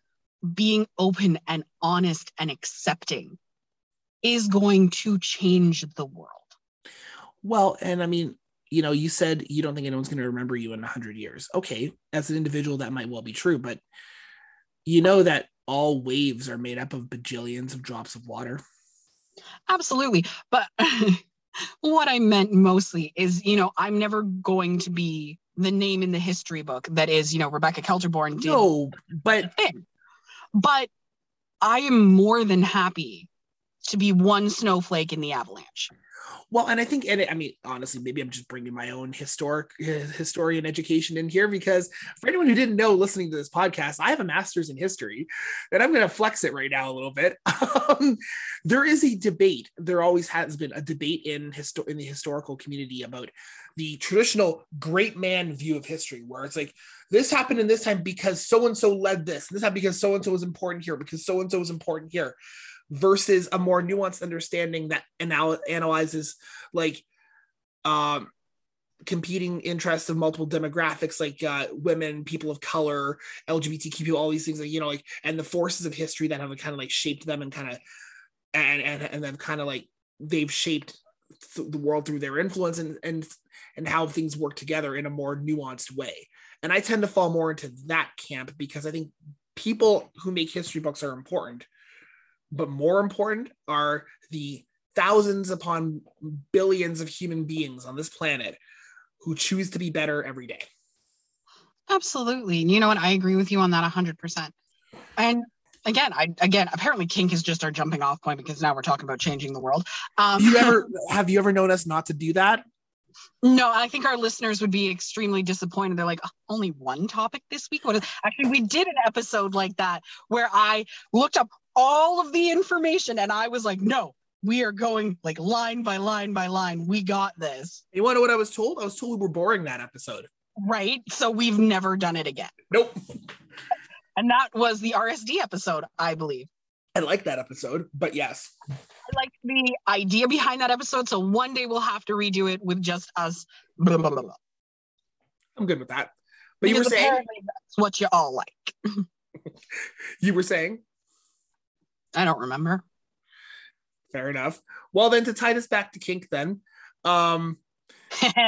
being open and honest and accepting is going to change the world. Well, and I mean, you know, you said you don't think anyone's going to remember you in a hundred years. Okay, as an individual, that might well be true, but you know that all waves are made up of bajillions of drops of water. Absolutely. But what I meant mostly is, you know, I'm never going to be the name in the history book that is, you know, Rebecca Kelterborn did. No, but... But I am more than happy to be one snowflake in the avalanche. Well, and I think, and I mean, honestly, maybe I'm just bringing my own historic uh, historian education in here, because for anyone who didn't know listening to this podcast, I have a master's in history, and I'm going to flex it right now a little bit. Um, there is a debate. There always has been a debate in, histo- in the historical community about the traditional great man view of history, where it's like, this happened in this time because so-and-so led this, and this happened because so-and-so was important here, because so-and-so was important here. Versus a more nuanced understanding that anal- analyzes like um, competing interests of multiple demographics, like uh, women, people of color, L G B T Q, all these things, like, you know, like, and the forces of history that have kind of like shaped them and kind of, and and and then kind of like they've shaped th- the world through their influence and and and how things work together in a more nuanced way. And I tend to fall more into that camp because I think people who make history books are important. But more important are the thousands upon billions of human beings on this planet who choose to be better every day. Absolutely. You know what? I agree with you on that one hundred percent. And again, I again, apparently kink is just our jumping off point because now we're talking about changing the world. Um, you ever, have you ever known us not to do that? No, I think our listeners would be extremely disappointed. They're like, oh, only one topic this week? What is-? Actually, we did an episode like that where I looked up all of the information and I was like, no, we are going like line by line by line. We got this. You want to know what I was told? I was told we were boring that episode. Right. So we've never done it again. Nope. And that was the R S D episode, I believe. I like that episode, but yes. I like the idea behind that episode. So one day we'll have to redo it with just us. Blah, blah, blah, blah. I'm good with that. But because you were saying that's what you all like. You were saying? I don't remember. Fair enough. Well, then to tie this back to kink then. Um,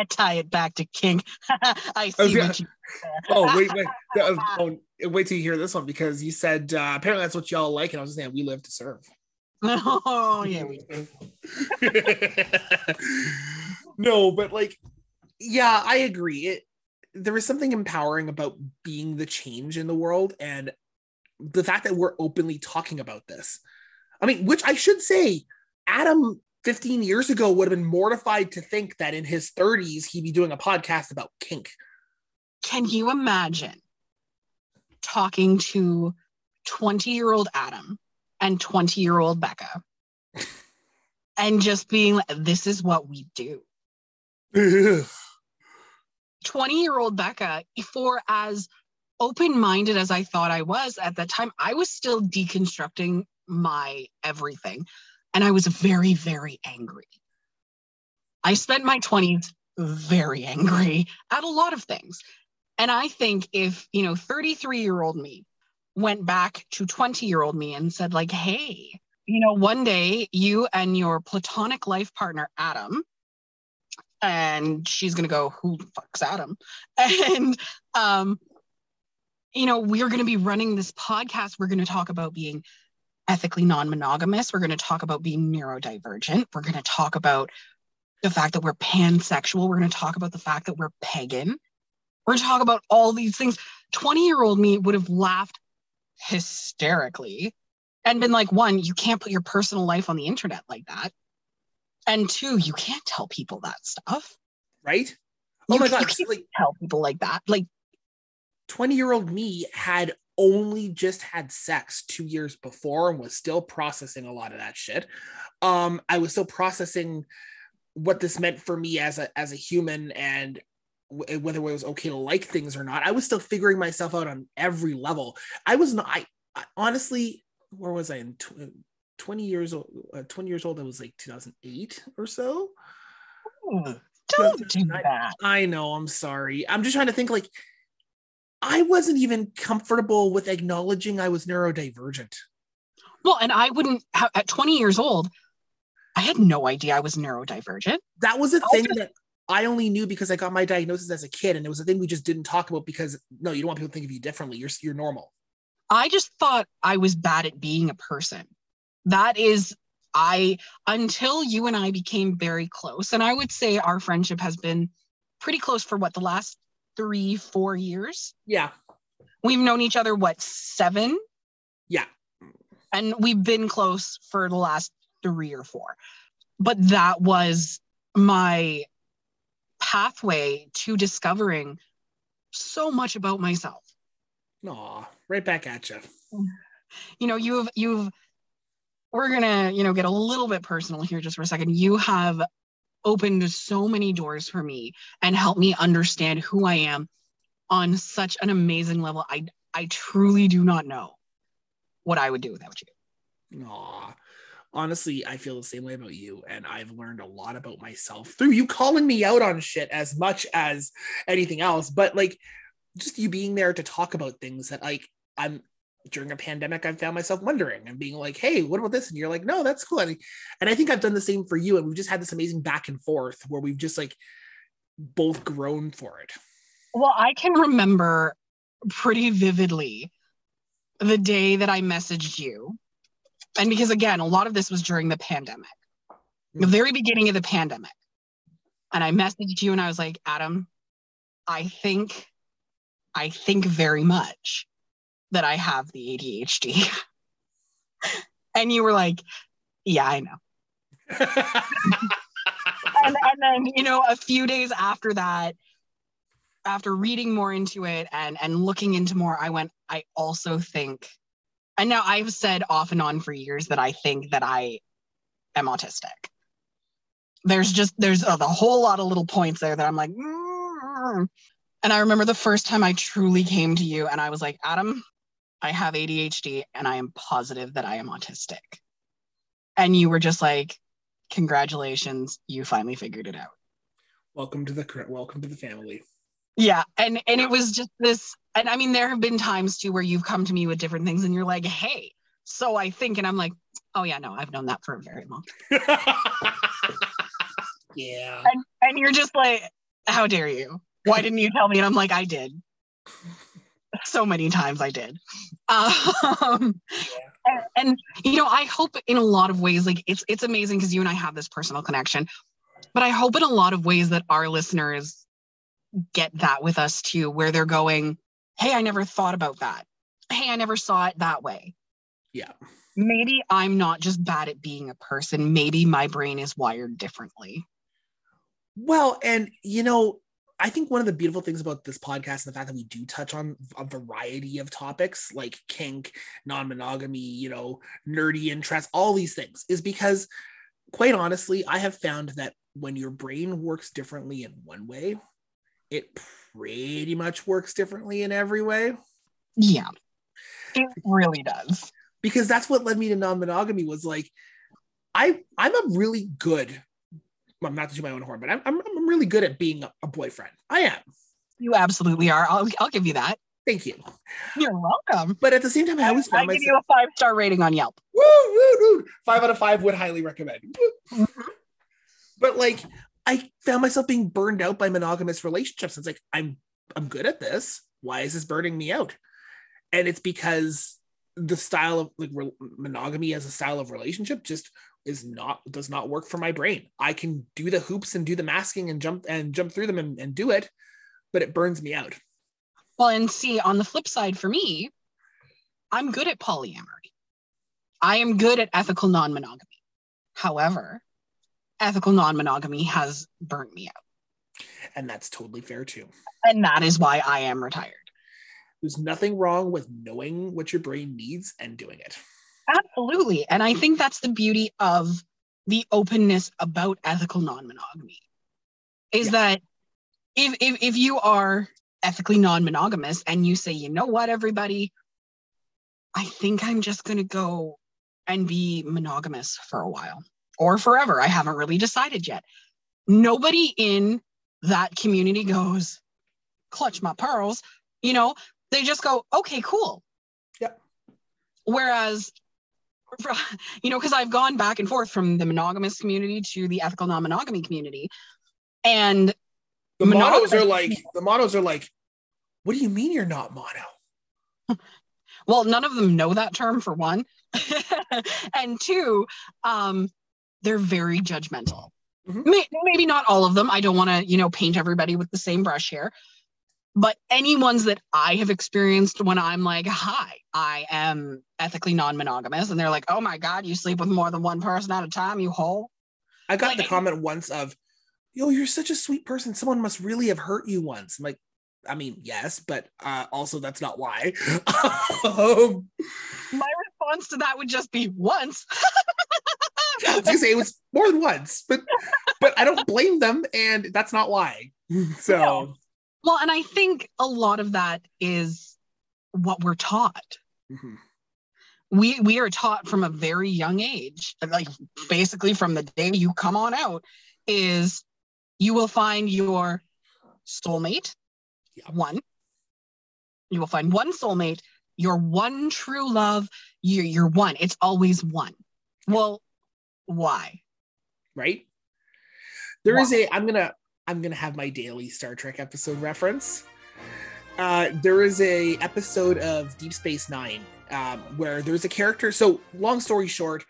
tie it back to kink. I see I gonna, what you Oh, wait, wait. Oh, wait till you hear this one, because you said, uh, apparently that's what y'all like. And I was just saying, we live to serve. Oh, yeah, we do. No, but like, yeah, I agree. It, there is something empowering about being the change in the world. And the fact that we're openly talking about this, I mean, which I should say, Adam fifteen years ago would have been mortified to think that in his thirties, he'd be doing a podcast about kink. Can you imagine talking to twenty-year-old Adam and twenty-year-old Becca and just being like, this is what we do. twenty-year-old Becca, for as open-minded as I thought I was at that time, I was still deconstructing my everything. And I was very, very angry. I spent my twenties very angry at a lot of things. And I think if, you know, thirty-three-year-old me went back to twenty-year-old me and said, like, hey, you know, one day you and your platonic life partner, Adam, and she's going to go, who the fuck's Adam? And, um, you know, we're going to be running this podcast. We're going to talk about being ethically non-monogamous. We're going to talk about being neurodivergent. We're going to talk about the fact that we're pansexual. We're going to talk about the fact that we're pagan. We're going to talk about all these things. twenty-year-old me would have laughed hysterically and been like, one, you can't put your personal life on the internet like that. And two, you can't tell people that stuff. Right? Oh you, my God. You can't like, tell people like that. Like, twenty-year-old me had only just had sex two years before and was still processing a lot of that shit. Um, I was still processing what this meant for me as a as a human and w- whether it was okay to like things or not. I was still figuring myself out on every level. I was not, I, I honestly, where was I in tw- twenty years old, uh, twenty years old, it was like two thousand eight or so. Oh, don't do that. I, I know, I'm sorry. I'm just trying to think like, I wasn't even comfortable with acknowledging I was neurodivergent. Well, and I wouldn't, ha- at twenty years old, I had no idea I was neurodivergent. That was a thing just- that I only knew because I got my diagnosis as a kid. And it was a thing we just didn't talk about because, no, you don't want people to think of you differently. You're, you're normal. I just thought I was bad at being a person. That is, I, until you and I became very close, and I would say our friendship has been pretty close for what, the last three, four years? Yeah. We've known each other, what, seven? Yeah. And we've been close for the last three or four. But that was my pathway to discovering so much about myself. Aw, right back at you. You know, you've, you've, we're going to, you know, get a little bit personal here just for a second. You have opened so many doors for me and helped me understand who I am on such an amazing level. I I truly do not know what I would do without you. Aw, honestly, I feel the same way about you. And I've learned a lot about myself through you calling me out on shit as much as anything else. But like, just you being there to talk about things that like, I'm, during a pandemic, I found myself wondering and being like, hey, what about this? And you're like, no, that's cool. And I think I've done the same for you. And we've just had this amazing back and forth where we've just like both grown for it. Well, I can remember pretty vividly the day that I messaged you. And because again, a lot of this was during the pandemic, the very beginning of the pandemic. And I messaged you and I was like, Adam, I think, I think very much that I have the A D H D. And you were like, yeah, I know. and, and then, you know, a few days after that, after reading more into it and, and looking into more, I went, I also think, and now I've said off and on for years that I think that I am autistic. There's just, there's a, the whole lot of little points there that I'm like, mm. And I remember the first time I truly came to you and I was like, Adam, I have A D H D and I am positive that I am autistic. And you were just like, congratulations, you finally figured it out. Welcome to the welcome to the family. Yeah, and and it was just this, and I mean, there have been times too where you've come to me with different things and you're like, hey, so I think, and I'm like, oh yeah, no, I've known that for a very long time. Yeah. And, and you're just like, how dare you? Why didn't you tell me? And I'm like, I did. So many times I did. Um, and, and, you know, I hope in a lot of ways, like it's, it's amazing because you and I have this personal connection, but I hope in a lot of ways that our listeners get that with us too, where they're going, hey, I never thought about that. Hey, I never saw it that way. Yeah. Maybe I'm not just bad at being a person. Maybe my brain is wired differently. Well, and you know, I think one of the beautiful things about this podcast and the fact that we do touch on a variety of topics like kink, non-monogamy, you know, nerdy interests, all these things, is because quite honestly, I have found that when your brain works differently in one way, it pretty much works differently in every way. Yeah, it really does. Because that's what led me to non-monogamy, was like, I, I'm a really good, well, not to do my own horn, but I'm, I'm, I'm really good at being a, a boyfriend. I am. You absolutely are. I'll, I'll give you that. Thank you. You're welcome. But at the same time, I always I, found I myself. I give you a five-star rating on Yelp. Woo, woo, woo. Five out of five, would highly recommend. Mm-hmm. But like, I found myself being burned out by monogamous relationships. It's like, I'm, I'm good at this. Why is this burning me out? And it's because the style of like re- monogamy as a style of relationship just is not, does not work for my brain. I can do the hoops and do the masking and jump and jump through them and, and do it, but it burns me out. Well, and see, on the flip side for me, I'm good at polyamory. I am good at ethical non-monogamy. However, ethical non-monogamy has burnt me out. And that's totally fair too. And that is why I am retired. There's nothing wrong with knowing what your brain needs and doing it. Absolutely. And I think that's the beauty of the openness about ethical non-monogamy, is yeah. that if, if if you are ethically non-monogamous and you say, you know what, everybody, I think I'm just going to go and be monogamous for a while or forever. I haven't really decided yet. Nobody in that community goes, clutch my pearls, you know, they just go, okay, cool. Yep. Whereas, you know, because I've gone back and forth from the monogamous community to the ethical non-monogamy community, and the monos are like the monos are like, what do you mean you're not mono? Well, none of them know that term for one, and two, um, they're very judgmental. Mm-hmm. Maybe not all of them. I don't want to, you know, paint everybody with the same brush here. But any ones that I have experienced when I'm like, hi, I am ethically non-monogamous. And they're like, oh my God, you sleep with more than one person at a time, you hole. I got like, the comment once of, yo, you're such a sweet person. Someone must really have hurt you once. I'm like, I mean, yes, but uh, also that's not why. um, my response to that would just be once. I was gonna say it was more than once, but, but I don't blame them. And that's not why. So. No. Well, and I think a lot of that is what we're taught. Mm-hmm. We we are taught from a very young age, like basically from the day you come on out, is you will find your soulmate, yeah. one. You will find one soulmate, your one true love, your, your one. It's always one. Well, why? Right? There why? is a, I'm going to, I'm going to have my daily Star Trek episode reference. Uh, there is a episode of Deep Space Nine um, where there's a character. So long story short,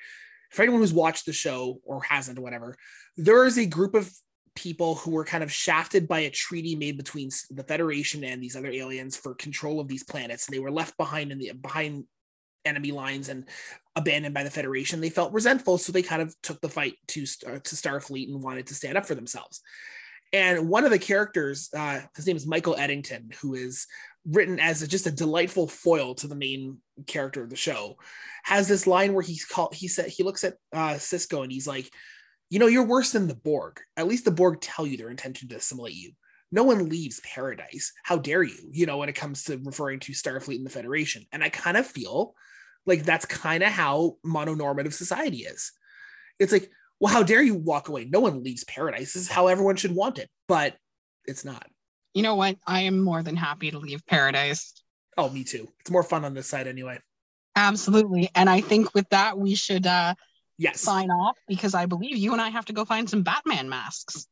for anyone who's watched the show or hasn't or whatever, there is a group of people who were kind of shafted by a treaty made between the Federation and these other aliens for control of these planets. And they were left behind in the behind enemy lines and abandoned by the Federation. They felt resentful. So they kind of took the fight to, uh, to Starfleet and wanted to stand up for themselves. And one of the characters, uh, his name is Michael Eddington, who is written as a, just a delightful foil to the main character of the show, has this line where he's called, he said, he looks at uh, Sisko and he's like, you know, you're worse than the Borg. At least the Borg tell you their intention to assimilate you. No one leaves paradise. How dare you, you know, when it comes to referring to Starfleet and the Federation. And I kind of feel like that's kind of how mononormative society is. It's like, well, how dare you walk away? No one leaves paradise. This is how everyone should want it, but it's not. You know what? I am more than happy to leave paradise. Oh, me too. It's more fun on this side anyway. Absolutely. And I think with that, we should uh, yes. sign off, because I believe you and I have to go find some Batman masks.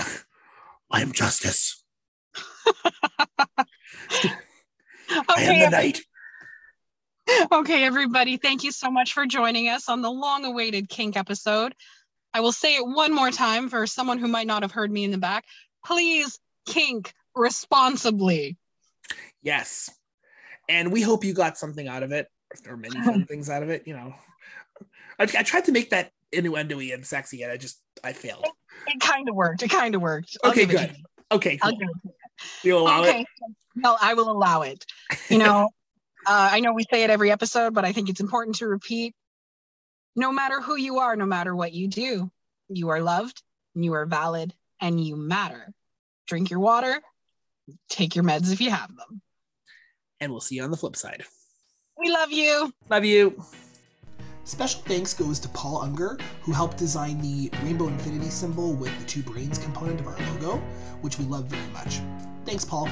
I am justice. Okay, I am the knight. Okay, everybody. Thank you so much for joining us on the long-awaited kink episode. I will say it one more time for someone who might not have heard me in the back. Please kink responsibly. Yes. And we hope you got something out of it, or many fun things out of it. You know, I, I tried to make that innuendo-y and sexy, and I just, I failed. It, it kind of worked. It kind of worked. I'll okay, good. Okay, cool. You'll allow okay. it? No, I will allow it. You know, uh, I know we say it every episode, but I think it's important to repeat. No matter who you are, no matter what you do, you are loved, and you are valid, and you matter. Drink your water, take your meds if you have them. And we'll see you on the flip side. We love you. Love you. Special thanks goes to Paul Unger, who helped design the Rainbow Infinity symbol with the two brains component of our logo, which we love very much. Thanks, Paul.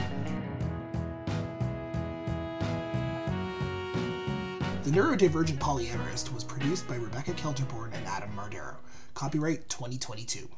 The Neurodivergent Polyamorist was produced by Rebecca Kelterborn and Adam Mardero. Copyright twenty twenty-two.